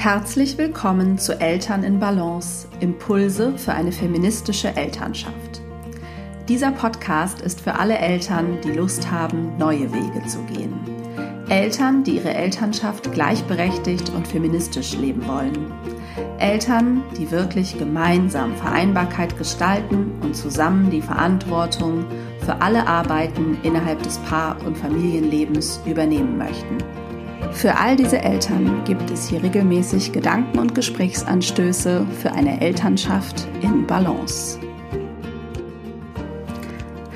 Herzlich willkommen zu Eltern in Balance – Impulse für eine feministische Elternschaft. Dieser Podcast ist für alle Eltern, die Lust haben, neue Wege zu gehen. Eltern, die ihre Elternschaft gleichberechtigt und feministisch leben wollen. Eltern, die wirklich gemeinsam Vereinbarkeit gestalten und zusammen die Verantwortung für alle Arbeiten innerhalb des Paar- und Familienlebens übernehmen möchten. Für all diese Eltern gibt es hier regelmäßig Gedanken und Gesprächsanstöße für eine Elternschaft in Balance.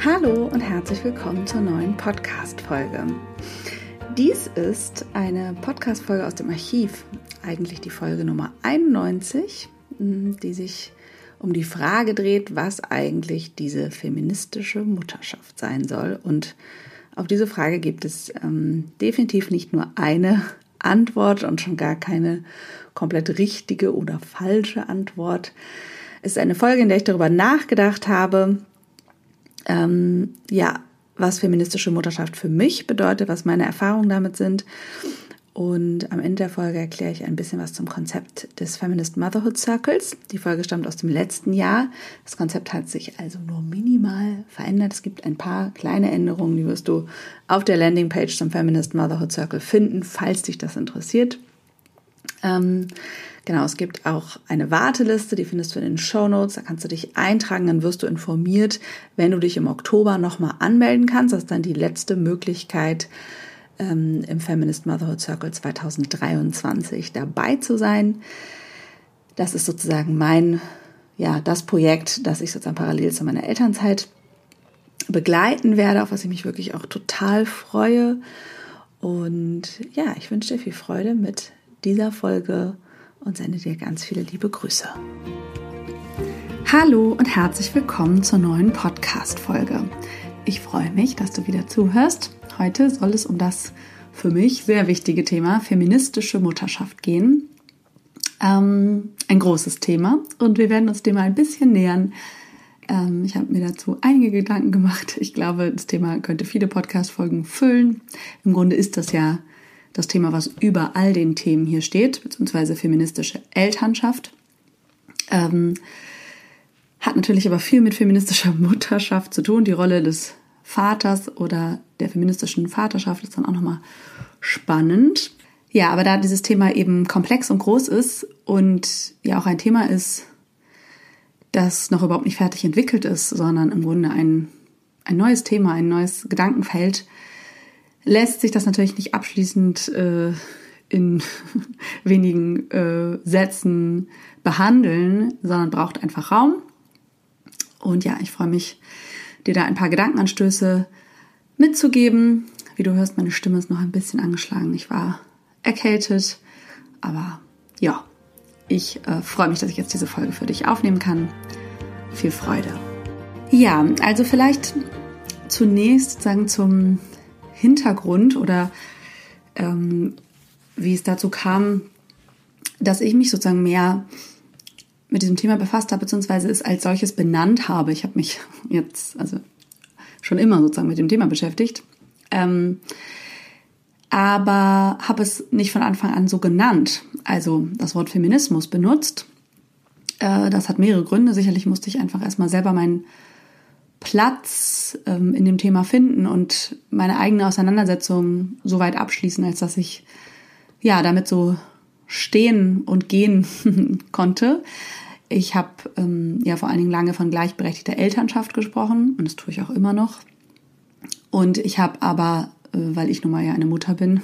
Hallo und herzlich willkommen zur neuen Podcast-Folge. Dies ist eine Podcast-Folge aus dem Archiv, eigentlich die Folge Nummer 91, die sich um die Frage dreht, was eigentlich diese feministische Mutterschaft sein soll. Und auf diese Frage gibt es definitiv nicht nur eine Antwort und schon gar keine komplett richtige oder falsche Antwort. Es ist eine Folge, in der ich darüber nachgedacht habe, was feministische Mutterschaft für mich bedeutet, was meine Erfahrungen damit sind. Und am Ende der Folge erkläre ich ein bisschen was zum Konzept des Feminist Motherhood Circles. Die Folge stammt aus dem letzten Jahr. Das Konzept hat sich also nur minimal verändert. Es gibt ein paar kleine Änderungen, die wirst du auf der Landingpage zum Feminist Motherhood Circle finden, falls dich das interessiert. Es gibt auch eine Warteliste, die findest du in den Shownotes. Da kannst du dich eintragen, dann wirst du informiert, wenn du dich im Oktober nochmal anmelden kannst. Das ist dann die letzte Möglichkeit, im Feminist Motherhood Circle 2023 dabei zu sein. Das ist sozusagen das Projekt, das ich sozusagen parallel zu meiner Elternzeit begleiten werde, auf was ich mich wirklich auch total freue. Und ja, ich wünsche dir viel Freude mit dieser Folge und sende dir ganz viele liebe Grüße. Hallo und herzlich willkommen zur neuen Podcast-Folge. Ich freue mich, dass du wieder zuhörst. Heute soll es um das für mich sehr wichtige Thema feministische Mutterschaft gehen. Ein großes Thema und wir werden uns dem mal ein bisschen nähern. Ich habe mir dazu einige Gedanken gemacht. Ich glaube, das Thema könnte viele Podcast-Folgen füllen. Im Grunde ist das ja das Thema, was über all den Themen hier steht, beziehungsweise feministische Elternschaft. Hat natürlich aber viel mit feministischer Mutterschaft zu tun. Die Rolle des Vaters oder der feministischen Vaterschaft ist dann auch nochmal spannend. Ja, aber da dieses Thema eben komplex und groß ist und ja auch ein Thema ist, das noch überhaupt nicht fertig entwickelt ist, sondern im Grunde ein neues Thema, ein neues Gedankenfeld, lässt sich das natürlich nicht abschließend in wenigen Sätzen behandeln, sondern braucht einfach Raum. Und ja, ich freue mich, dir da ein paar Gedankenanstöße mitzugeben. Wie du hörst, meine Stimme ist noch ein bisschen angeschlagen. Ich war erkältet, aber ja, ich freue mich, dass ich jetzt diese Folge für dich aufnehmen kann. Viel Freude. Ja, also vielleicht zunächst sagen zum Hintergrund oder wie es dazu kam, dass ich mich sozusagen mehr mit diesem Thema befasst habe, beziehungsweise es als solches benannt habe. Ich habe mich jetzt schon immer sozusagen mit dem Thema beschäftigt, aber habe es nicht von Anfang an so genannt. Also das Wort Feminismus benutzt. Das hat mehrere Gründe. Sicherlich musste ich einfach erstmal selber meinen Platz in dem Thema finden und meine eigene Auseinandersetzung so weit abschließen, als dass ich damit so stehen und gehen konnte. Ich habe vor allen Dingen lange von gleichberechtigter Elternschaft gesprochen und das tue ich auch immer noch. Und ich habe aber, weil ich nun mal ja eine Mutter bin,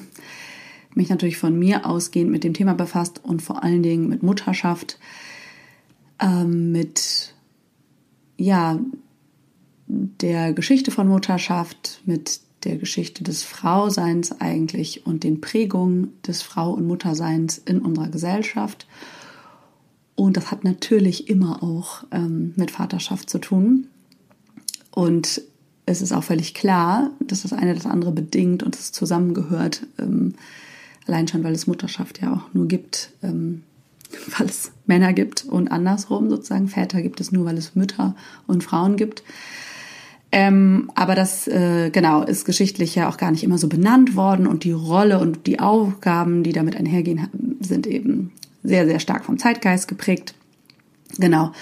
mich natürlich von mir ausgehend mit dem Thema befasst und vor allen Dingen mit Mutterschaft, mit der Geschichte von Mutterschaft, mit der Geschichte des Frauseins eigentlich und den Prägungen des Frau- und Mutterseins in unserer Gesellschaft. Und das hat natürlich immer auch mit Vaterschaft zu tun. Und es ist auch völlig klar, dass das eine das andere bedingt und es zusammengehört. Allein schon, weil es Mutterschaft ja auch nur gibt, weil es Männer gibt und andersrum sozusagen. Väter gibt es nur, weil es Mütter und Frauen gibt. Aber das ist geschichtlich ja auch gar nicht immer so benannt worden. Und die Rolle und die Aufgaben, die damit einhergehen, sind eben sehr, sehr stark vom Zeitgeist geprägt. Genau.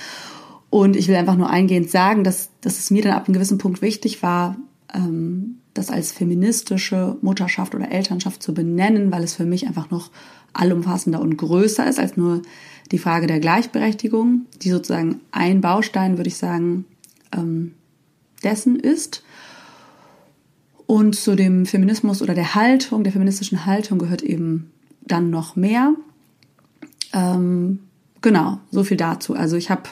Und ich will einfach nur eingehend sagen, dass es mir dann ab einem gewissen Punkt wichtig war, das als feministische Mutterschaft oder Elternschaft zu benennen, weil es für mich einfach noch allumfassender und größer ist als nur die Frage der Gleichberechtigung, die sozusagen ein Baustein, würde ich sagen, dessen ist. Und zu dem Feminismus oder der feministischen Haltung gehört eben dann noch mehr. Genau, so viel dazu. Also ich habe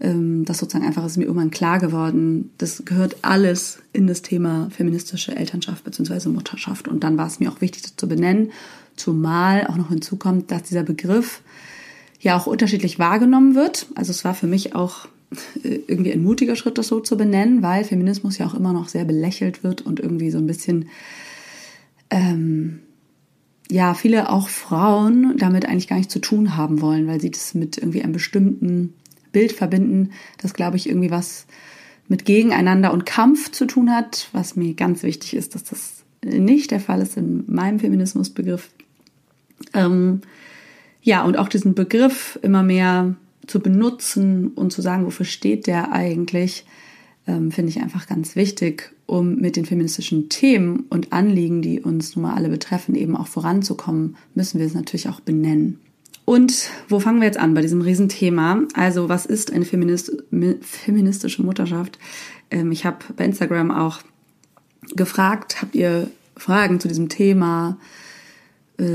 das sozusagen einfach, ist mir irgendwann klar geworden, das gehört alles in das Thema feministische Elternschaft bzw. Mutterschaft. Und dann war es mir auch wichtig, das zu benennen, zumal auch noch hinzukommt, dass dieser Begriff ja auch unterschiedlich wahrgenommen wird. Also es war für mich auch irgendwie ein mutiger Schritt, das so zu benennen, weil Feminismus ja auch immer noch sehr belächelt wird und irgendwie so ein bisschen, viele auch Frauen damit eigentlich gar nichts zu tun haben wollen, weil sie das mit irgendwie einem bestimmten Bild verbinden, das, glaube ich, irgendwie was mit Gegeneinander und Kampf zu tun hat, was mir ganz wichtig ist, dass das nicht der Fall ist in meinem Feminismusbegriff. Und auch diesen Begriff immer mehr zu benutzen und zu sagen, wofür steht der eigentlich, finde ich einfach ganz wichtig, um mit den feministischen Themen und Anliegen, die uns nun mal alle betreffen, eben auch voranzukommen, müssen wir es natürlich auch benennen. Und wo fangen wir jetzt an bei diesem Riesenthema? Also was ist eine feministische Mutterschaft? Ich habe bei Instagram auch gefragt, habt ihr Fragen zu diesem Thema,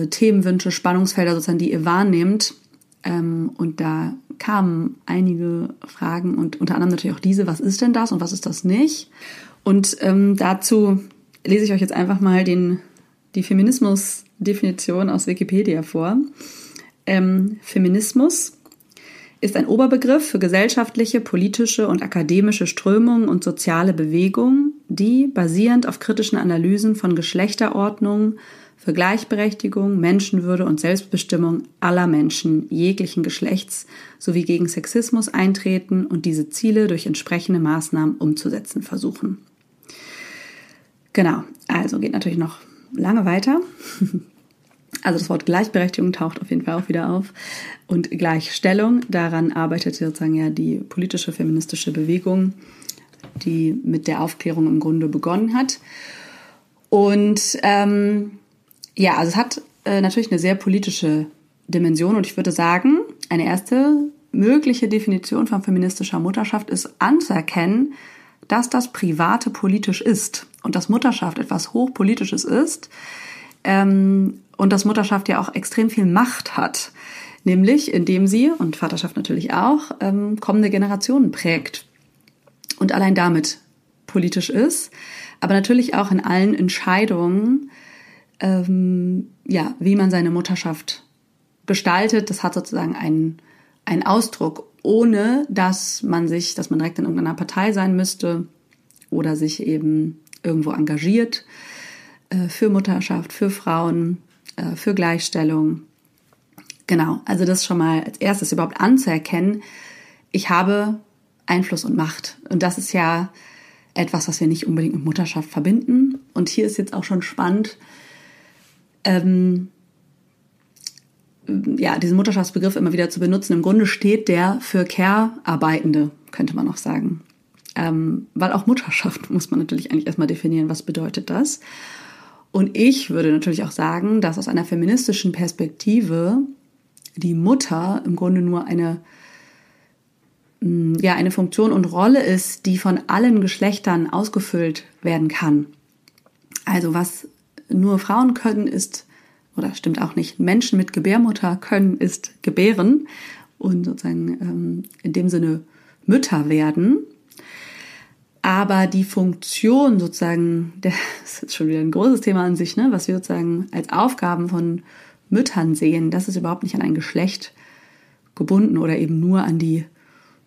Themenwünsche, Spannungsfelder sozusagen, die ihr wahrnehmt? Und da kamen einige Fragen und unter anderem natürlich auch diese, was ist denn das und was ist das nicht? Und dazu lese ich euch jetzt einfach mal die Feminismusdefinition aus Wikipedia vor. Feminismus ist ein Oberbegriff für gesellschaftliche, politische und akademische Strömungen und soziale Bewegungen, die basierend auf kritischen Analysen von Geschlechterordnungen für Gleichberechtigung, Menschenwürde und Selbstbestimmung aller Menschen jeglichen Geschlechts sowie gegen Sexismus eintreten und diese Ziele durch entsprechende Maßnahmen umzusetzen versuchen. Genau, also geht natürlich noch lange weiter. Also das Wort Gleichberechtigung taucht auf jeden Fall auch wieder auf. Und Gleichstellung, daran arbeitet sozusagen ja die politische feministische Bewegung, die mit der Aufklärung im Grunde begonnen hat. Und also es hat natürlich eine sehr politische Dimension. Und ich würde sagen, eine erste mögliche Definition von feministischer Mutterschaft ist anzuerkennen, dass das Private politisch ist und dass Mutterschaft etwas Hochpolitisches ist, und dass Mutterschaft ja auch extrem viel Macht hat, nämlich indem sie, und Vaterschaft natürlich auch, kommende Generationen prägt und allein damit politisch ist, aber natürlich auch in allen Entscheidungen, wie man seine Mutterschaft gestaltet, das hat sozusagen einen Ausdruck, ohne dass man direkt in irgendeiner Partei sein müsste oder sich eben irgendwo engagiert für Mutterschaft, für Frauen, für Gleichstellung. Genau, also das schon mal als erstes überhaupt anzuerkennen, ich habe Einfluss und Macht. Und das ist ja etwas, was wir nicht unbedingt mit Mutterschaft verbinden. Und hier ist jetzt auch schon spannend, diesen Mutterschaftsbegriff immer wieder zu benutzen. Im Grunde steht der für Care-Arbeitende, könnte man auch sagen. Weil auch Mutterschaft muss man natürlich eigentlich erstmal definieren, was bedeutet das. Und ich würde natürlich auch sagen, dass aus einer feministischen Perspektive die Mutter im Grunde nur eine Funktion und Rolle ist, die von allen Geschlechtern ausgefüllt werden kann. Also was nur Frauen können ist, oder stimmt auch nicht, Menschen mit Gebärmutter können ist gebären und sozusagen in dem Sinne Mütter werden. Aber die Funktion sozusagen, das ist jetzt schon wieder ein großes Thema an sich, ne, was wir sozusagen als Aufgaben von Müttern sehen, das ist überhaupt nicht an ein Geschlecht gebunden oder eben nur an die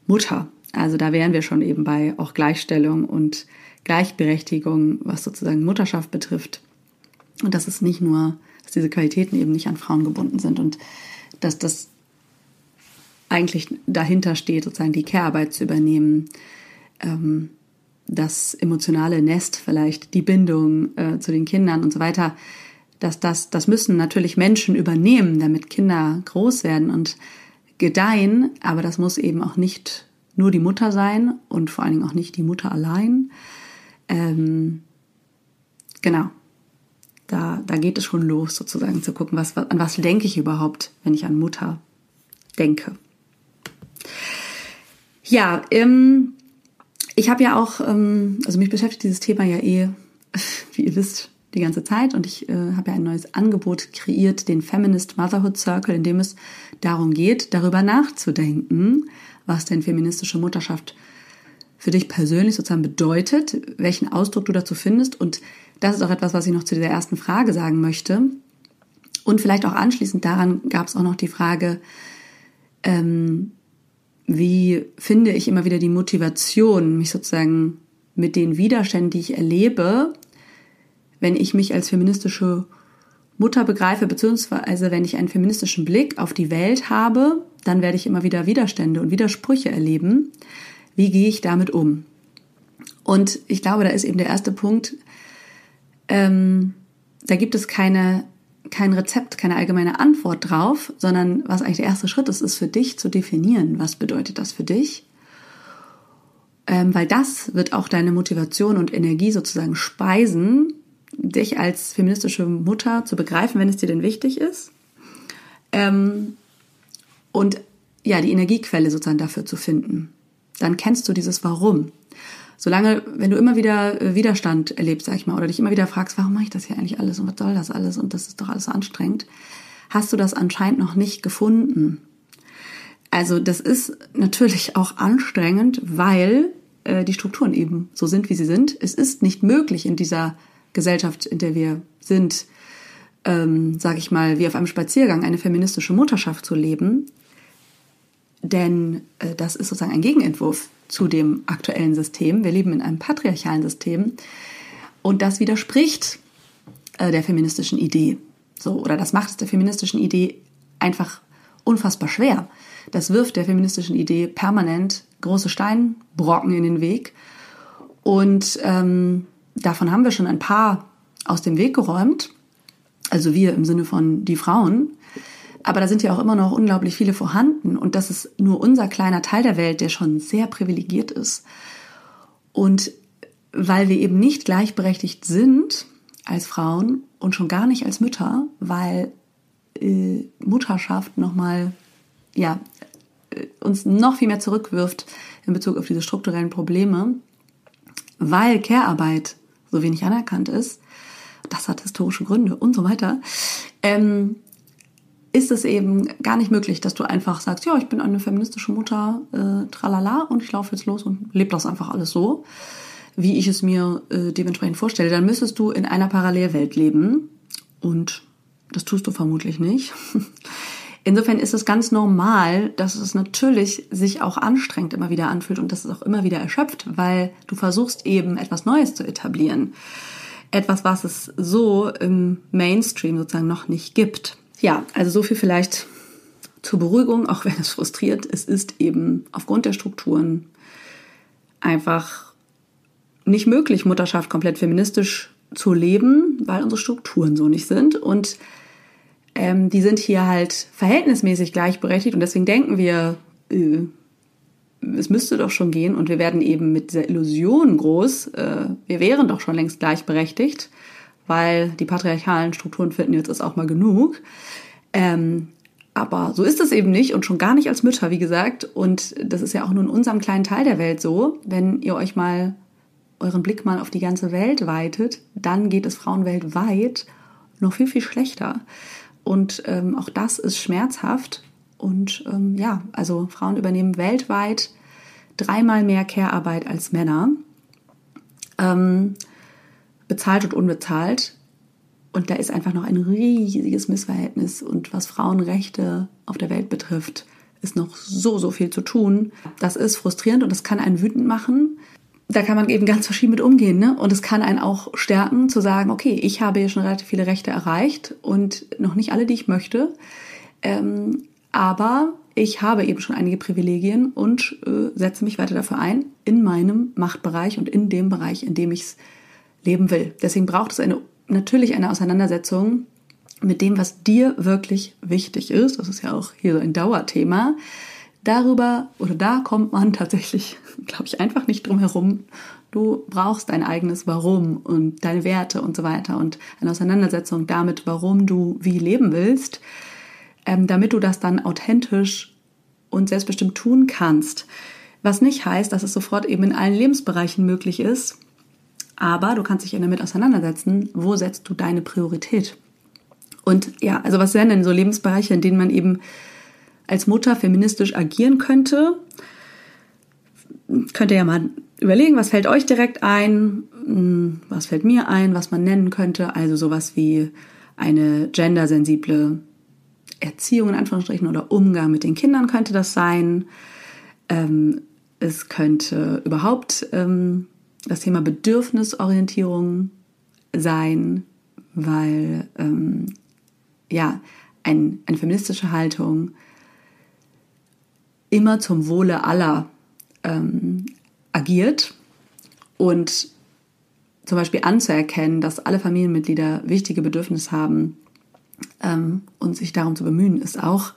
Mutter. Also da wären wir schon eben bei auch Gleichstellung und Gleichberechtigung, was sozusagen Mutterschaft betrifft. Und dass es nicht nur, dass diese Qualitäten eben nicht an Frauen gebunden sind und dass das eigentlich dahinter steht, sozusagen die Care-Arbeit zu übernehmen, das emotionale Nest vielleicht, die Bindung zu den Kindern und so weiter, dass das müssen natürlich Menschen übernehmen, damit Kinder groß werden und gedeihen, aber das muss eben auch nicht nur die Mutter sein und vor allen Dingen auch nicht die Mutter allein. Genau, da geht es schon los, sozusagen zu gucken, an was denke ich überhaupt, wenn ich an Mutter denke. Ja, ich habe ja auch, also mich beschäftigt dieses Thema ja wie ihr wisst, die ganze Zeit. Und ich habe ja ein neues Angebot kreiert, den Feminist Motherhood Circle, in dem es darum geht, darüber nachzudenken, was denn feministische Mutterschaft für dich persönlich sozusagen bedeutet, welchen Ausdruck du dazu findest. Und das ist auch etwas, was ich noch zu dieser ersten Frage sagen möchte. Und vielleicht auch anschließend daran gab es auch noch die Frage, wie finde ich immer wieder die Motivation, mich sozusagen mit den Widerständen, die ich erlebe, wenn ich mich als feministische Mutter begreife, beziehungsweise wenn ich einen feministischen Blick auf die Welt habe, dann werde ich immer wieder Widerstände und Widersprüche erleben. Wie gehe ich damit um? Und ich glaube, da ist eben der erste Punkt, da gibt es kein Rezept, keine allgemeine Antwort drauf, sondern was eigentlich der erste Schritt ist für dich zu definieren, was bedeutet das für dich? Weil das wird auch deine Motivation und Energie sozusagen speisen, dich als feministische Mutter zu begreifen, wenn es dir denn wichtig ist. Und ja, die Energiequelle sozusagen dafür zu finden. Dann kennst du dieses Warum. Solange, wenn du immer wieder Widerstand erlebst, sag ich mal, oder dich immer wieder fragst, warum mache ich das hier eigentlich alles und was soll das alles und das ist doch alles so anstrengend, hast du das anscheinend noch nicht gefunden. Also das ist natürlich auch anstrengend, weil die Strukturen eben so sind, wie sie sind. Es ist nicht möglich in dieser Gesellschaft, in der wir sind, sag ich mal, wie auf einem Spaziergang eine feministische Mutterschaft zu leben. Denn das ist sozusagen ein Gegenentwurf zu dem aktuellen System. Wir leben in einem patriarchalen System und das widerspricht der feministischen Idee. So, oder das macht es der feministischen Idee einfach unfassbar schwer. Das wirft der feministischen Idee permanent große Steinbrocken in den Weg. Und davon haben wir schon ein paar aus dem Weg geräumt. Also wir im Sinne von die Frauen. Aber da sind ja auch immer noch unglaublich viele vorhanden. Und das ist nur unser kleiner Teil der Welt, der schon sehr privilegiert ist. Und weil wir eben nicht gleichberechtigt sind als Frauen und schon gar nicht als Mütter, weil Mutterschaft nochmal ja, uns noch viel mehr zurückwirft in Bezug auf diese strukturellen Probleme, weil Care-Arbeit so wenig anerkannt ist, das hat historische Gründe und so weiter, ist es eben gar nicht möglich, dass du einfach sagst, ja, ich bin eine feministische Mutter, tralala, und ich laufe jetzt los und lebe das einfach alles so, wie ich es mir dementsprechend vorstelle. Dann müsstest du in einer Parallelwelt leben und das tust du vermutlich nicht. Insofern ist es ganz normal, dass es natürlich sich auch anstrengend immer wieder anfühlt und dass es auch immer wieder erschöpft, weil du versuchst eben etwas Neues zu etablieren. Etwas, was es so im Mainstream sozusagen noch nicht gibt. Ja, also so viel vielleicht zur Beruhigung, auch wenn es frustriert. Es ist eben aufgrund der Strukturen einfach nicht möglich, Mutterschaft komplett feministisch zu leben, weil unsere Strukturen so nicht sind und die sind hier halt verhältnismäßig gleichberechtigt und deswegen denken wir, es müsste doch schon gehen und wir werden eben mit dieser Illusion groß, wir wären doch schon längst gleichberechtigt, weil die patriarchalen Strukturen finden, jetzt ist auch mal genug. Aber so ist es eben nicht und schon gar nicht als Mütter, wie gesagt. Und das ist ja auch nur in unserem kleinen Teil der Welt so. Wenn ihr euch mal euren Blick mal auf die ganze Welt weitet, dann geht es Frauen weltweit noch viel, viel schlechter. Und auch das ist schmerzhaft. Und ja, also Frauen übernehmen weltweit 3-mal mehr Care-Arbeit als Männer. Bezahlt und unbezahlt. Und da ist einfach noch ein riesiges Missverhältnis. Und was Frauenrechte auf der Welt betrifft, ist noch so, so viel zu tun. Das ist frustrierend und das kann einen wütend machen. Da kann man eben ganz verschieden mit umgehen, ne? Und es kann einen auch stärken, zu sagen, okay, ich habe hier schon relativ viele Rechte erreicht und noch nicht alle, die ich möchte. Aber ich habe eben schon einige Privilegien und setze mich weiter dafür ein in meinem Machtbereich und in dem Bereich, in dem ich es leben will. Deswegen braucht es natürlich eine Auseinandersetzung mit dem, was dir wirklich wichtig ist, das ist ja auch hier so ein Dauerthema, darüber oder da kommt man tatsächlich, glaube ich, einfach nicht drum herum. Du brauchst dein eigenes Warum und deine Werte und so weiter und eine Auseinandersetzung damit, warum du wie leben willst, damit du das dann authentisch und selbstbestimmt tun kannst. Was nicht heißt, dass es sofort eben in allen Lebensbereichen möglich ist, aber du kannst dich ja damit auseinandersetzen, wo setzt du deine Priorität? Und ja, also was wären denn so Lebensbereiche, in denen man eben als Mutter feministisch agieren könnte? Könnt ihr ja mal überlegen, was fällt euch direkt ein, was fällt mir ein, was man nennen könnte. Also sowas wie eine gendersensible Erziehung in Anführungsstrichen oder Umgang mit den Kindern könnte das sein. Es könnte überhaupt das Thema Bedürfnisorientierung sein, weil eine feministische Haltung immer zum Wohle aller agiert und zum Beispiel anzuerkennen, dass alle Familienmitglieder wichtige Bedürfnisse haben und sich darum zu bemühen, ist auch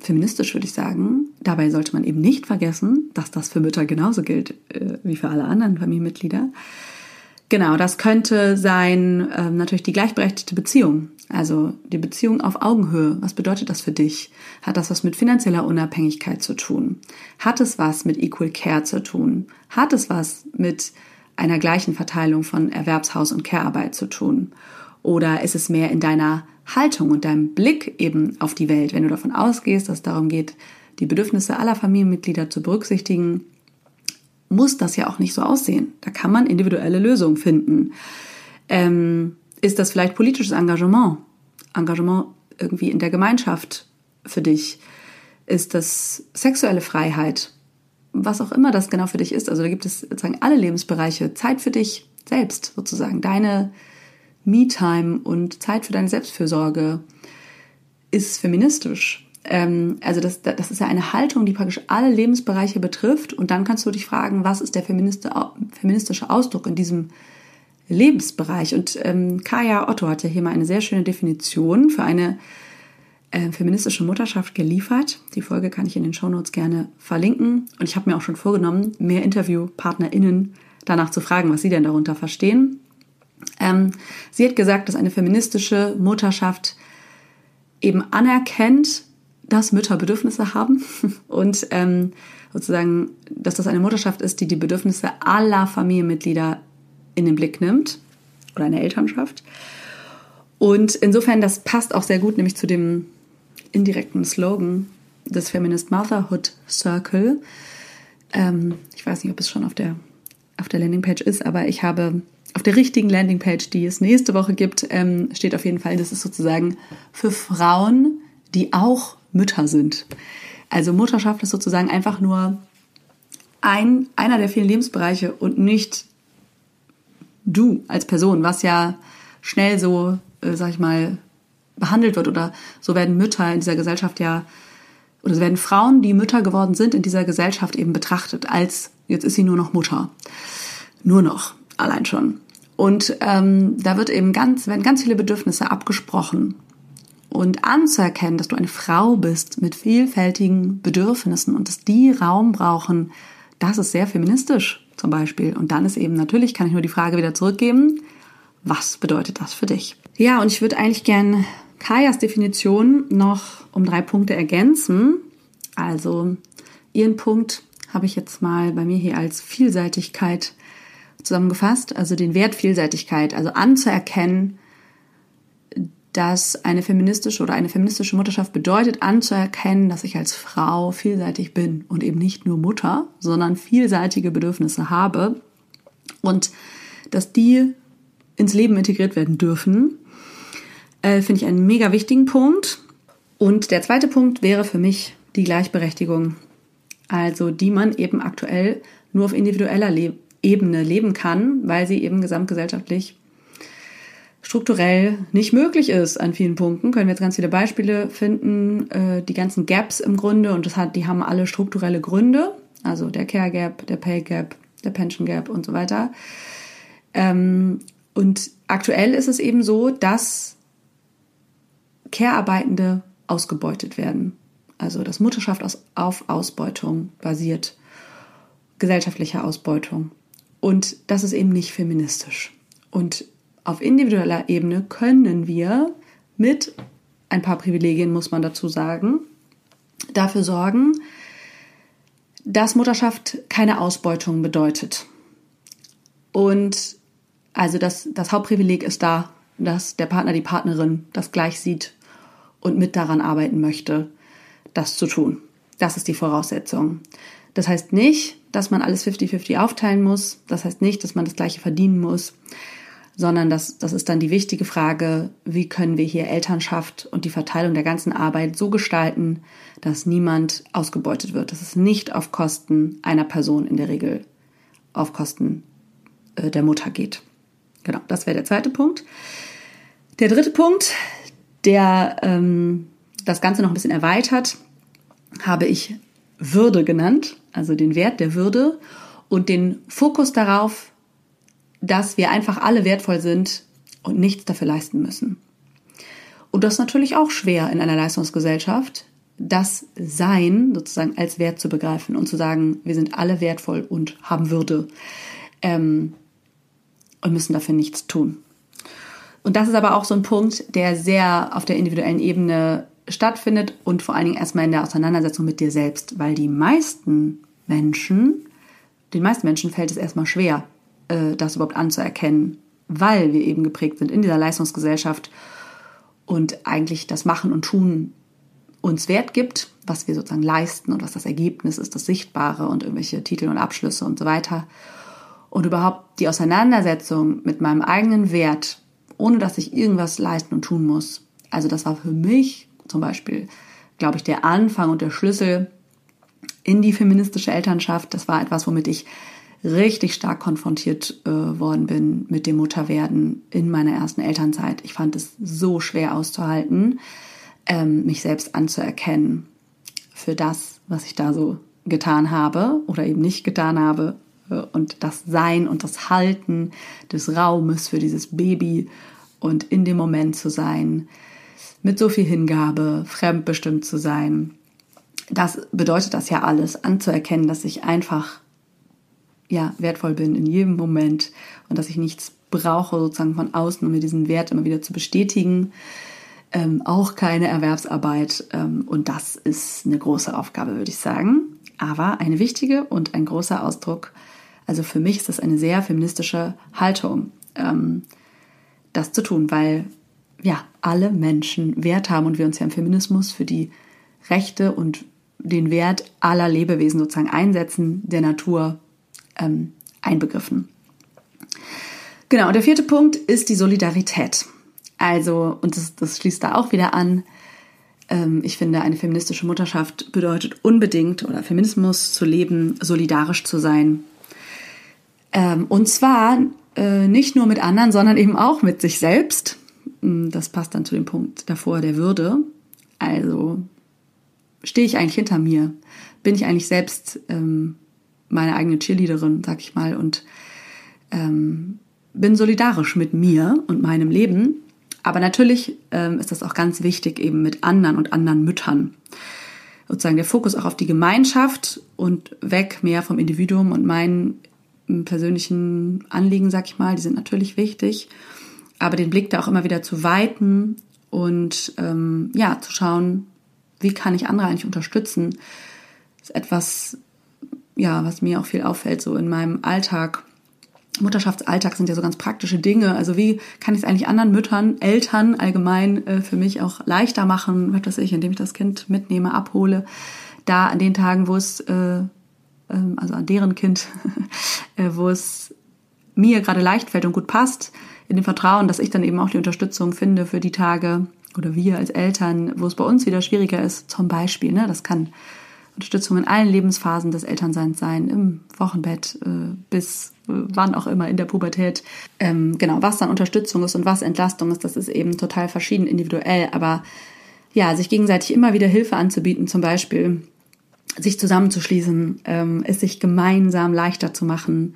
feministisch, würde ich sagen. Dabei sollte man eben nicht vergessen, dass das für Mütter genauso gilt wie für alle anderen Familienmitglieder. Genau, das könnte sein natürlich die gleichberechtigte Beziehung, also die Beziehung auf Augenhöhe. Was bedeutet das für dich? Hat das was mit finanzieller Unabhängigkeit zu tun? Hat es was mit Equal Care zu tun? Hat es was mit einer gleichen Verteilung von Erwerbshaus- und Care-Arbeit zu tun? Oder ist es mehr in deiner Haltung und deinem Blick eben auf die Welt, wenn du davon ausgehst, dass es darum geht, die Bedürfnisse aller Familienmitglieder zu berücksichtigen? Muss das ja auch nicht so aussehen. Da kann man individuelle Lösungen finden. Ist das vielleicht politisches Engagement? Engagement irgendwie in der Gemeinschaft für dich? Ist das sexuelle Freiheit? Was auch immer das genau für dich ist. Also da gibt es sozusagen alle Lebensbereiche. Zeit für dich selbst sozusagen. Deine Me-Time und Zeit für deine Selbstfürsorge ist feministisch. Also das ist ja eine Haltung, die praktisch alle Lebensbereiche betrifft. Und dann kannst du dich fragen, was ist der feministische Ausdruck in diesem Lebensbereich? Und Kaja Otto hat ja hier mal eine sehr schöne Definition für eine feministische Mutterschaft geliefert. Die Folge kann ich in den Shownotes gerne verlinken. Und ich habe mir auch schon vorgenommen, mehr InterviewpartnerInnen danach zu fragen, was sie denn darunter verstehen. Sie hat gesagt, dass eine feministische Mutterschaft eben anerkennt, dass Mütter Bedürfnisse haben und sozusagen, dass das eine Mutterschaft ist, die die Bedürfnisse aller Familienmitglieder in den Blick nimmt oder eine Elternschaft. Und insofern, das passt auch sehr gut, nämlich zu dem indirekten Slogan des Feminist Motherhood Circle. Ich weiß nicht, ob es schon auf der Landingpage ist, aber ich habe auf der richtigen Landingpage, die es nächste Woche gibt, steht auf jeden Fall, das ist sozusagen für Frauen, die auch Mütter sind. Also Mutterschaft ist sozusagen einfach nur einer der vielen Lebensbereiche und nicht du als Person, was ja schnell so, behandelt wird. Oder so werden Mütter in dieser Gesellschaft oder so werden Frauen, die Mütter geworden sind, in dieser Gesellschaft eben betrachtet, als jetzt ist sie nur noch Mutter. Nur noch, allein schon. Und da werden ganz viele Bedürfnisse abgesprochen. Und anzuerkennen, dass du eine Frau bist mit vielfältigen Bedürfnissen und dass die Raum brauchen, das ist sehr feministisch zum Beispiel. Und dann ist eben natürlich, kann ich nur die Frage wieder zurückgeben, was bedeutet das für dich? Ja, und ich würde eigentlich gerne Kajas Definition noch um 3 Punkte ergänzen. Also ihren Punkt habe ich jetzt mal bei mir hier als Vielseitigkeit zusammengefasst. Also den Wert Vielseitigkeit, also anzuerkennen, dass eine feministische Mutterschaft bedeutet, anzuerkennen, dass ich als Frau vielseitig bin und eben nicht nur Mutter, sondern vielseitige Bedürfnisse habe und dass die ins Leben integriert werden dürfen, finde ich einen mega wichtigen Punkt. Und der zweite Punkt wäre für mich die Gleichberechtigung, also die man eben aktuell nur auf individueller Ebene leben kann, weil sie eben gesamtgesellschaftlich strukturell nicht möglich ist an vielen Punkten. Können wir jetzt ganz viele Beispiele finden, die ganzen Gaps im Grunde und die haben alle strukturelle Gründe, also der Care Gap, der Pay Gap, der Pension Gap und so weiter. Und aktuell ist es eben so, dass Care-Arbeitende ausgebeutet werden. Also dass Mutterschaft auf Ausbeutung basiert, gesellschaftlicher Ausbeutung. Und das ist eben nicht feministisch. Und auf individueller Ebene können wir mit ein paar Privilegien, muss man dazu sagen, dafür sorgen, dass Mutterschaft keine Ausbeutung bedeutet. Und also das Hauptprivileg ist da, dass der Partner, die Partnerin das gleich sieht und mit daran arbeiten möchte, das zu tun. Das ist die Voraussetzung. Das heißt nicht, dass man alles 50-50 aufteilen muss. Das heißt nicht, dass man das Gleiche verdienen muss, sondern das ist dann die wichtige Frage, wie können wir hier Elternschaft und die Verteilung der ganzen Arbeit so gestalten, dass niemand ausgebeutet wird. Das ist nicht auf Kosten einer Person in der Regel, auf Kosten der Mutter geht. Genau, das wäre der zweite Punkt. Der dritte Punkt, der das Ganze noch ein bisschen erweitert, habe ich Würde genannt, also den Wert der Würde und den Fokus darauf, dass wir einfach alle wertvoll sind und nichts dafür leisten müssen. Und das ist natürlich auch schwer in einer Leistungsgesellschaft, das Sein sozusagen als Wert zu begreifen und zu sagen, wir sind alle wertvoll und haben Würde und müssen dafür nichts tun. Und das ist aber auch so ein Punkt, der sehr auf der individuellen Ebene stattfindet und vor allen Dingen erstmal in der Auseinandersetzung mit dir selbst, weil den meisten Menschen fällt es erstmal schwer, das überhaupt anzuerkennen, weil wir eben geprägt sind in dieser Leistungsgesellschaft und eigentlich das Machen und Tun uns Wert gibt, was wir sozusagen leisten und was das Ergebnis ist, das Sichtbare und irgendwelche Titel und Abschlüsse und so weiter. Und überhaupt die Auseinandersetzung mit meinem eigenen Wert, ohne dass ich irgendwas leisten und tun muss. Also das war für mich zum Beispiel, glaube ich, der Anfang und der Schlüssel in die feministische Elternschaft. Das war etwas, womit ich richtig stark konfrontiert worden bin mit dem Mutterwerden in meiner ersten Elternzeit. Ich fand es so schwer auszuhalten, mich selbst anzuerkennen für das, was ich da so getan habe oder eben nicht getan habe. Und das Sein und das Halten des Raumes für dieses Baby und in dem Moment zu sein, mit so viel Hingabe, fremdbestimmt zu sein. Das bedeutet das ja alles, anzuerkennen, dass ich einfach wertvoll bin in jedem Moment und dass ich nichts brauche sozusagen von außen, um mir diesen Wert immer wieder zu bestätigen. Auch keine Erwerbsarbeit. Und das ist eine große Aufgabe, würde ich sagen. Aber eine wichtige und ein großer Ausdruck. Also für mich ist das eine sehr feministische Haltung, das zu tun, weil alle Menschen Wert haben und wir uns ja im Feminismus für die Rechte und den Wert aller Lebewesen sozusagen einsetzen, der Natur einbegriffen. Genau, und der vierte Punkt ist die Solidarität. Also, und das schließt da auch wieder an, ich finde, eine feministische Mutterschaft bedeutet unbedingt, oder Feminismus zu leben, solidarisch zu sein. Und zwar nicht nur mit anderen, sondern eben auch mit sich selbst. Das passt dann zu dem Punkt davor, der Würde. Also, stehe ich eigentlich hinter mir? Bin ich eigentlich selbst meine eigene Cheerleaderin, sag ich mal, und bin solidarisch mit mir und meinem Leben. Aber natürlich ist das auch ganz wichtig eben mit anderen und anderen Müttern. Sozusagen der Fokus auch auf die Gemeinschaft und weg mehr vom Individuum und meinen persönlichen Anliegen, sag ich mal, die sind natürlich wichtig. Aber den Blick da auch immer wieder zu weiten und zu schauen, wie kann ich andere eigentlich unterstützen, ist etwas, was mir auch viel auffällt, so in meinem Alltag. Mutterschaftsalltag sind ja so ganz praktische Dinge. Also wie kann ich es eigentlich anderen Müttern, Eltern allgemein für mich auch leichter machen, was weiß ich, indem ich das Kind mitnehme, abhole, da an den Tagen, wo es, also an deren Kind, wo es mir gerade leicht fällt und gut passt, in dem Vertrauen, dass ich dann eben auch die Unterstützung finde für die Tage oder wir als Eltern, wo es bei uns wieder schwieriger ist, zum Beispiel, ne, das kann Unterstützung in allen Lebensphasen des Elternseins sein, im Wochenbett bis wann auch immer in der Pubertät. Genau, was dann Unterstützung ist und was Entlastung ist, das ist eben total verschieden individuell. Aber sich gegenseitig immer wieder Hilfe anzubieten, zum Beispiel sich zusammenzuschließen, es sich gemeinsam leichter zu machen,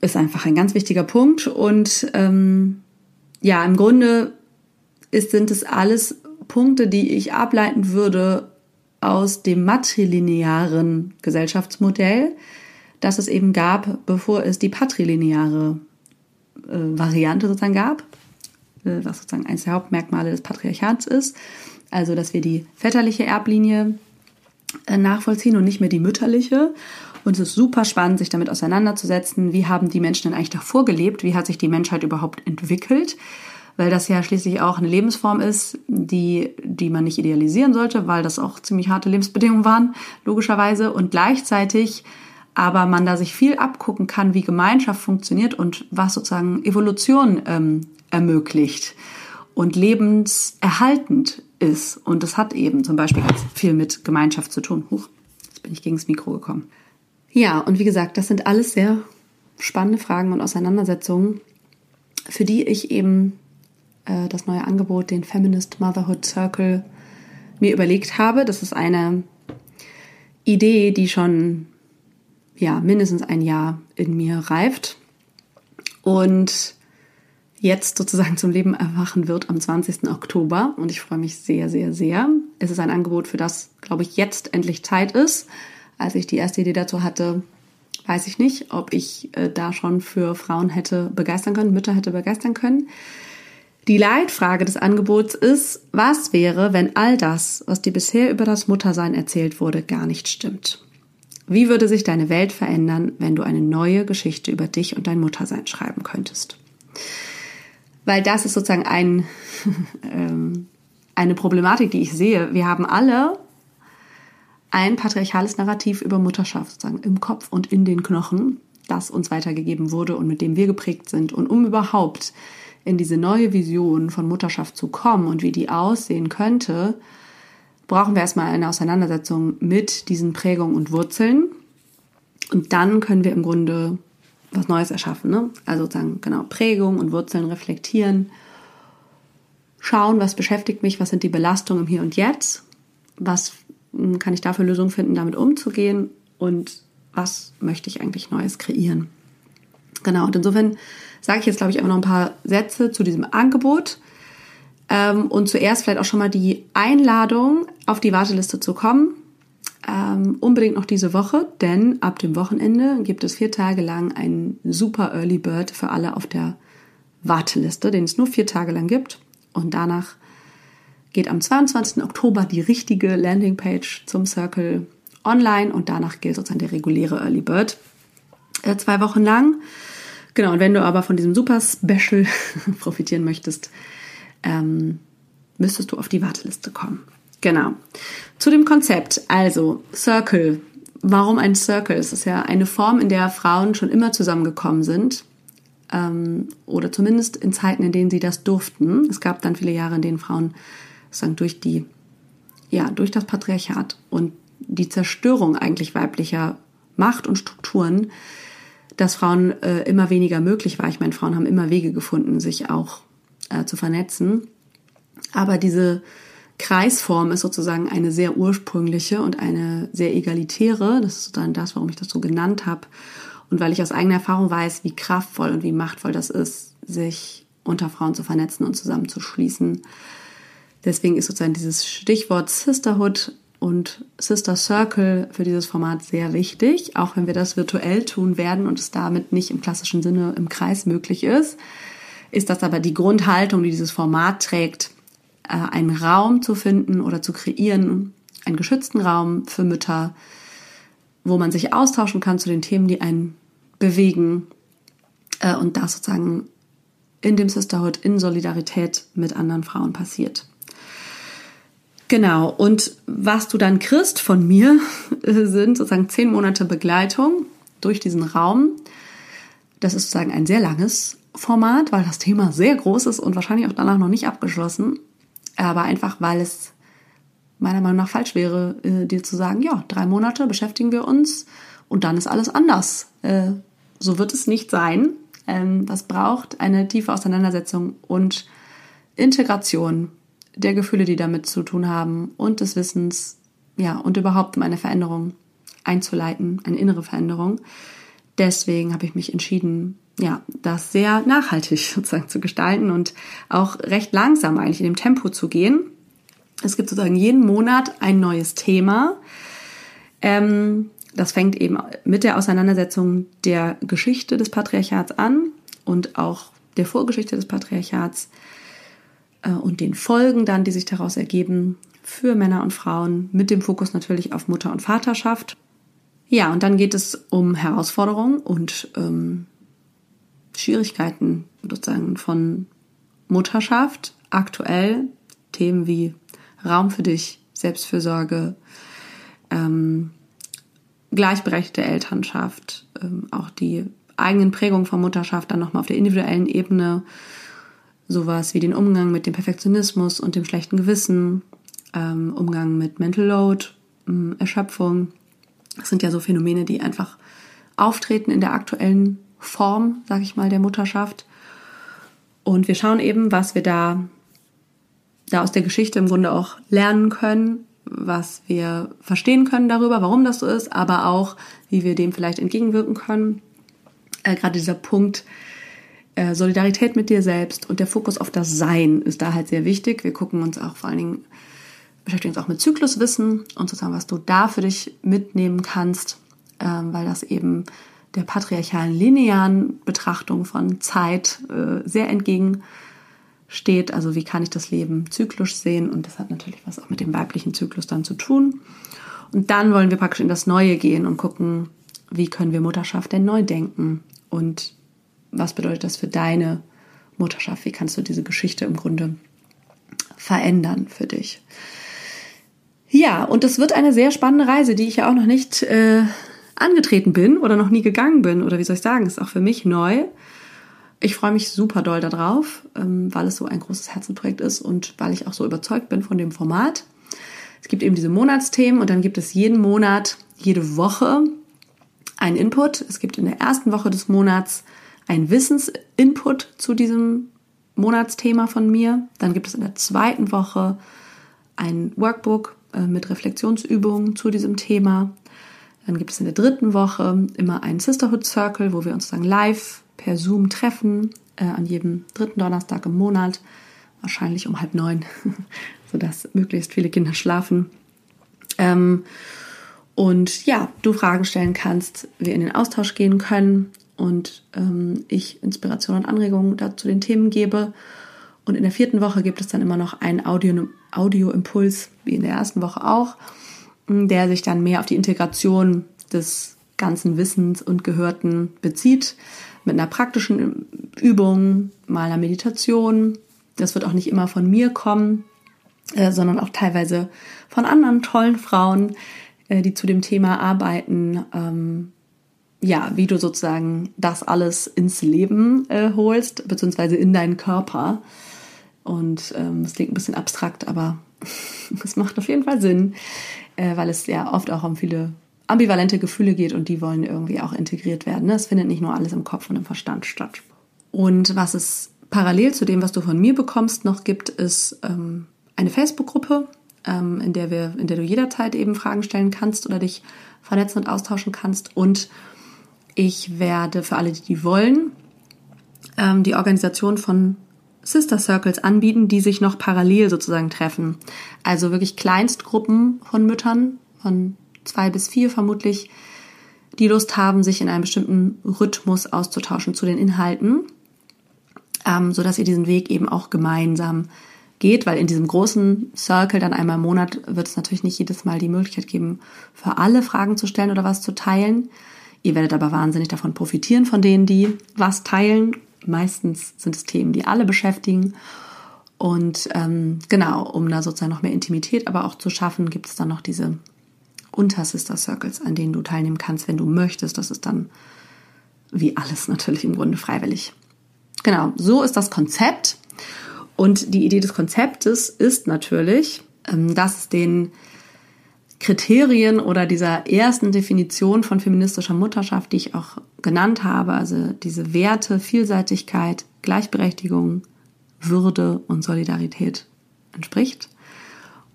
ist einfach ein ganz wichtiger Punkt. Und im Grunde sind es alles Punkte, die ich ableiten würde aus dem matrilinearen Gesellschaftsmodell, das es eben gab, bevor es die patrilineare Variante sozusagen gab, was sozusagen eines der Hauptmerkmale des Patriarchats ist. Also, dass wir die väterliche Erblinie nachvollziehen und nicht mehr die mütterliche. Und es ist super spannend, sich damit auseinanderzusetzen, wie haben die Menschen denn eigentlich davor gelebt, wie hat sich die Menschheit überhaupt entwickelt, weil das ja schließlich auch eine Lebensform ist, die man nicht idealisieren sollte, weil das auch ziemlich harte Lebensbedingungen waren, logischerweise. Und gleichzeitig aber man da sich viel abgucken kann, wie Gemeinschaft funktioniert und was sozusagen Evolution ermöglicht und lebenserhaltend ist. Und das hat eben zum Beispiel ganz viel mit Gemeinschaft zu tun. Huch, jetzt bin ich gegen das Mikro gekommen. Ja, und wie gesagt, das sind alles sehr spannende Fragen und Auseinandersetzungen, für die ich eben das neue Angebot, den Feminist Motherhood Circle, mir überlegt habe. Das ist eine Idee, die schon mindestens ein Jahr in mir reift und jetzt sozusagen zum Leben erwachen wird am 20. Oktober. Und ich freue mich sehr, sehr, sehr. Es ist ein Angebot, für das, glaube ich, jetzt endlich Zeit ist. Als ich die erste Idee dazu hatte, weiß ich nicht, ob ich da schon für Frauen hätte begeistern können, Mütter hätte begeistern können. Die Leitfrage des Angebots ist, was wäre, wenn all das, was dir bisher über das Muttersein erzählt wurde, gar nicht stimmt? Wie würde sich deine Welt verändern, wenn du eine neue Geschichte über dich und dein Muttersein schreiben könntest? Weil das ist sozusagen eine Problematik, die ich sehe. Wir haben alle ein patriarchales Narrativ über Mutterschaft sozusagen im Kopf und in den Knochen, das uns weitergegeben wurde und mit dem wir geprägt sind. Und um überhaupt in diese neue Vision von Mutterschaft zu kommen und wie die aussehen könnte, brauchen wir erstmal eine Auseinandersetzung mit diesen Prägungen und Wurzeln. Und dann können wir im Grunde was Neues erschaffen, ne? Also sozusagen, genau, Prägung und Wurzeln reflektieren, schauen, was beschäftigt mich, was sind die Belastungen im Hier und Jetzt, was kann ich dafür Lösungen finden, damit umzugehen und was möchte ich eigentlich Neues kreieren. Genau, und insofern sage ich jetzt, glaube ich, einfach noch ein paar Sätze zu diesem Angebot und zuerst vielleicht auch schon mal die Einladung, auf die Warteliste zu kommen. Unbedingt noch diese Woche, denn ab dem Wochenende gibt es 4 Tage lang einen super Early Bird für alle auf der Warteliste, den es nur 4 Tage lang gibt. Und danach geht am 22. Oktober die richtige Landingpage zum Circle online und danach gilt sozusagen der reguläre Early Bird 2 Wochen lang. Genau, und wenn du aber von diesem super Special profitieren möchtest, müsstest du auf die Warteliste kommen. Genau. Zu dem Konzept, also Circle. Warum ein Circle? Es ist ja eine Form, in der Frauen schon immer zusammengekommen sind. Oder zumindest in Zeiten, in denen sie das durften. Es gab dann viele Jahre, in denen Frauen sozusagen durch das Patriarchat und die Zerstörung eigentlich weiblicher Macht und Strukturen, dass Frauen immer weniger möglich war. Ich meine, Frauen haben immer Wege gefunden, sich auch zu vernetzen. Aber diese Kreisform ist sozusagen eine sehr ursprüngliche und eine sehr egalitäre. Das ist dann das, warum ich das so genannt habe. Und weil ich aus eigener Erfahrung weiß, wie kraftvoll und wie machtvoll das ist, sich unter Frauen zu vernetzen und zusammenzuschließen. Deswegen ist sozusagen dieses Stichwort Sisterhood und Sister Circle für dieses Format sehr wichtig, auch wenn wir das virtuell tun werden und es damit nicht im klassischen Sinne im Kreis möglich ist, ist das aber die Grundhaltung, die dieses Format trägt, einen Raum zu finden oder zu kreieren, einen geschützten Raum für Mütter, wo man sich austauschen kann zu den Themen, die einen bewegen und das sozusagen in dem Sisterhood, in Solidarität mit anderen Frauen passiert. Genau, und was du dann kriegst von mir, sind sozusagen 10 Monate Begleitung durch diesen Raum. Das ist sozusagen ein sehr langes Format, weil das Thema sehr groß ist und wahrscheinlich auch danach noch nicht abgeschlossen. Aber einfach, weil es meiner Meinung nach falsch wäre, dir zu sagen, 3 Monate beschäftigen wir uns und dann ist alles anders. So wird es nicht sein. Das braucht eine tiefe Auseinandersetzung und Integration der Gefühle, die damit zu tun haben und des Wissens, und überhaupt um eine Veränderung einzuleiten, eine innere Veränderung. Deswegen habe ich mich entschieden, ja, das sehr nachhaltig sozusagen zu gestalten und auch recht langsam eigentlich in dem Tempo zu gehen. Es gibt sozusagen jeden Monat ein neues Thema. Das fängt eben mit der Auseinandersetzung der Geschichte des Patriarchats an und auch der Vorgeschichte des Patriarchats und den Folgen dann, die sich daraus ergeben für Männer und Frauen, mit dem Fokus natürlich auf Mutter- und Vaterschaft. Ja, und dann geht es um Herausforderungen und Schwierigkeiten sozusagen von Mutterschaft, aktuell Themen wie Raum für dich, Selbstfürsorge, gleichberechtigte Elternschaft, auch die eigenen Prägungen von Mutterschaft, dann nochmal auf der individuellen Ebene, sowas wie den Umgang mit dem Perfektionismus und dem schlechten Gewissen, Umgang mit Mental Load, Erschöpfung. Das sind ja so Phänomene, die einfach auftreten in der aktuellen Form, sag ich mal, der Mutterschaft. Und wir schauen eben, was wir da aus der Geschichte im Grunde auch lernen können, was wir verstehen können darüber, warum das so ist, aber auch, wie wir dem vielleicht entgegenwirken können. Gerade dieser Punkt Solidarität mit dir selbst und der Fokus auf das Sein ist da halt sehr wichtig. Wir gucken uns auch vor allen Dingen, beschäftigen uns auch mit Zykluswissen und sozusagen, was du da für dich mitnehmen kannst, weil das eben der patriarchalen linearen Betrachtung von Zeit sehr entgegensteht. Also wie kann ich das Leben zyklisch sehen? Und das hat natürlich was auch mit dem weiblichen Zyklus dann zu tun. Und dann wollen wir praktisch in das Neue gehen und gucken, wie können wir Mutterschaft denn neu denken? Und was bedeutet das für deine Mutterschaft? Wie kannst du diese Geschichte im Grunde verändern für dich? Ja, und das wird eine sehr spannende Reise, die ich ja auch noch nicht angetreten bin oder noch nie gegangen bin, oder wie soll ich sagen, ist auch für mich neu. Ich freue mich super doll darauf, weil es so ein großes Herzenprojekt ist und weil ich auch so überzeugt bin von dem Format. Es gibt eben diese Monatsthemen und dann gibt es jeden Monat, jede Woche einen Input. Es gibt in der ersten Woche des Monats einen Wissensinput zu diesem Monatsthema von mir. Dann gibt es in der zweiten Woche ein Workbook mit Reflexionsübungen zu diesem Thema. Dann gibt es in der dritten Woche immer einen Sisterhood Circle, wo wir uns dann live per Zoom treffen, an jedem dritten Donnerstag im Monat, wahrscheinlich um 8:30, sodass möglichst viele Kinder schlafen. Und ja, du Fragen stellen kannst, wir in den Austausch gehen können und ich Inspiration und Anregungen dazu den Themen gebe. Und in der vierten Woche gibt es dann immer noch einen Audioimpuls, wie in der ersten Woche auch, der sich dann mehr auf die Integration des ganzen Wissens und Gehörten bezieht, mit einer praktischen Übung, mal einer Meditation. Das wird auch nicht immer von mir kommen, sondern auch teilweise von anderen tollen Frauen, die zu dem Thema arbeiten. Ja, wie du sozusagen das alles ins Leben holst, beziehungsweise in deinen Körper. Und das klingt ein bisschen abstrakt, aber es macht auf jeden Fall Sinn, weil es ja oft auch um viele ambivalente Gefühle geht und die wollen irgendwie auch integriert werden. Es findet nicht nur alles im Kopf und im Verstand statt. Und was es parallel zu dem, was du von mir bekommst, noch gibt, ist eine Facebook-Gruppe, in der du jederzeit eben Fragen stellen kannst oder dich vernetzen und austauschen kannst. Und ich werde für alle, die wollen, die Organisation von Sister Circles anbieten, die sich noch parallel sozusagen treffen. Also wirklich Kleinstgruppen von Müttern, von 2 bis 4 vermutlich, die Lust haben, sich in einem bestimmten Rhythmus auszutauschen zu den Inhalten, sodass ihr diesen Weg eben auch gemeinsam geht, weil in diesem großen Circle dann einmal im Monat wird es natürlich nicht jedes Mal die Möglichkeit geben, für alle Fragen zu stellen oder was zu teilen. Ihr werdet aber wahnsinnig davon profitieren, von denen, die was teilen. Meistens sind es Themen, die alle beschäftigen. Und genau, um da sozusagen noch mehr Intimität aber auch zu schaffen, gibt es dann noch diese Unter-Sister-Circles, an denen du teilnehmen kannst, wenn du möchtest. Das ist dann wie alles natürlich im Grunde freiwillig. Genau, so ist das Konzept. Und die Idee des Konzeptes ist natürlich, dass es den Kriterien oder dieser ersten Definition von feministischer Mutterschaft, die ich auch genannt habe, also diese Werte, Vielseitigkeit, Gleichberechtigung, Würde und Solidarität entspricht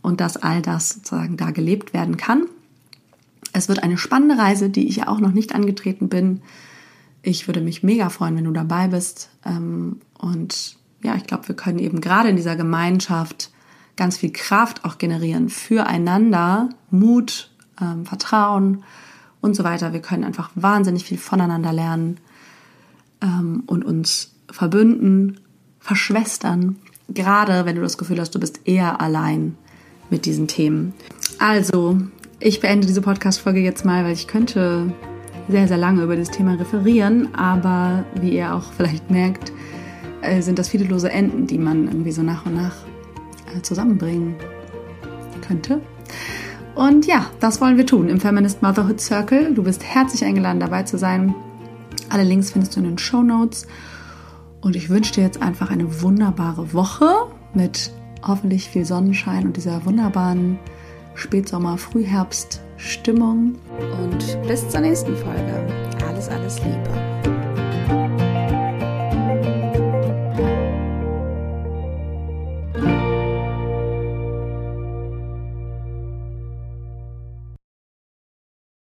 und dass all das sozusagen da gelebt werden kann. Es wird eine spannende Reise, die ich ja auch noch nicht angetreten bin. Ich würde mich mega freuen, wenn du dabei bist. Und ja, ich glaube, wir können eben gerade in dieser Gemeinschaft ganz viel Kraft auch generieren. Füreinander, Mut, Vertrauen und so weiter. Wir können einfach wahnsinnig viel voneinander lernen und uns verbünden, verschwestern. Gerade wenn du das Gefühl hast, du bist eher allein mit diesen Themen. Also, ich beende diese Podcast-Folge jetzt mal, weil ich könnte sehr, sehr lange über das Thema referieren. Aber wie ihr auch vielleicht merkt, sind das viele lose Enden, die man irgendwie so nach und nach zusammenbringen könnte. Und ja, das wollen wir tun im Feminist Motherhood Circle. Du bist herzlich eingeladen, dabei zu sein. Alle Links findest du in den Shownotes. Und ich wünsche dir jetzt einfach eine wunderbare Woche mit hoffentlich viel Sonnenschein und dieser wunderbaren Spätsommer-Frühherbst-Stimmung. Und bis zur nächsten Folge. Alles, alles Liebe.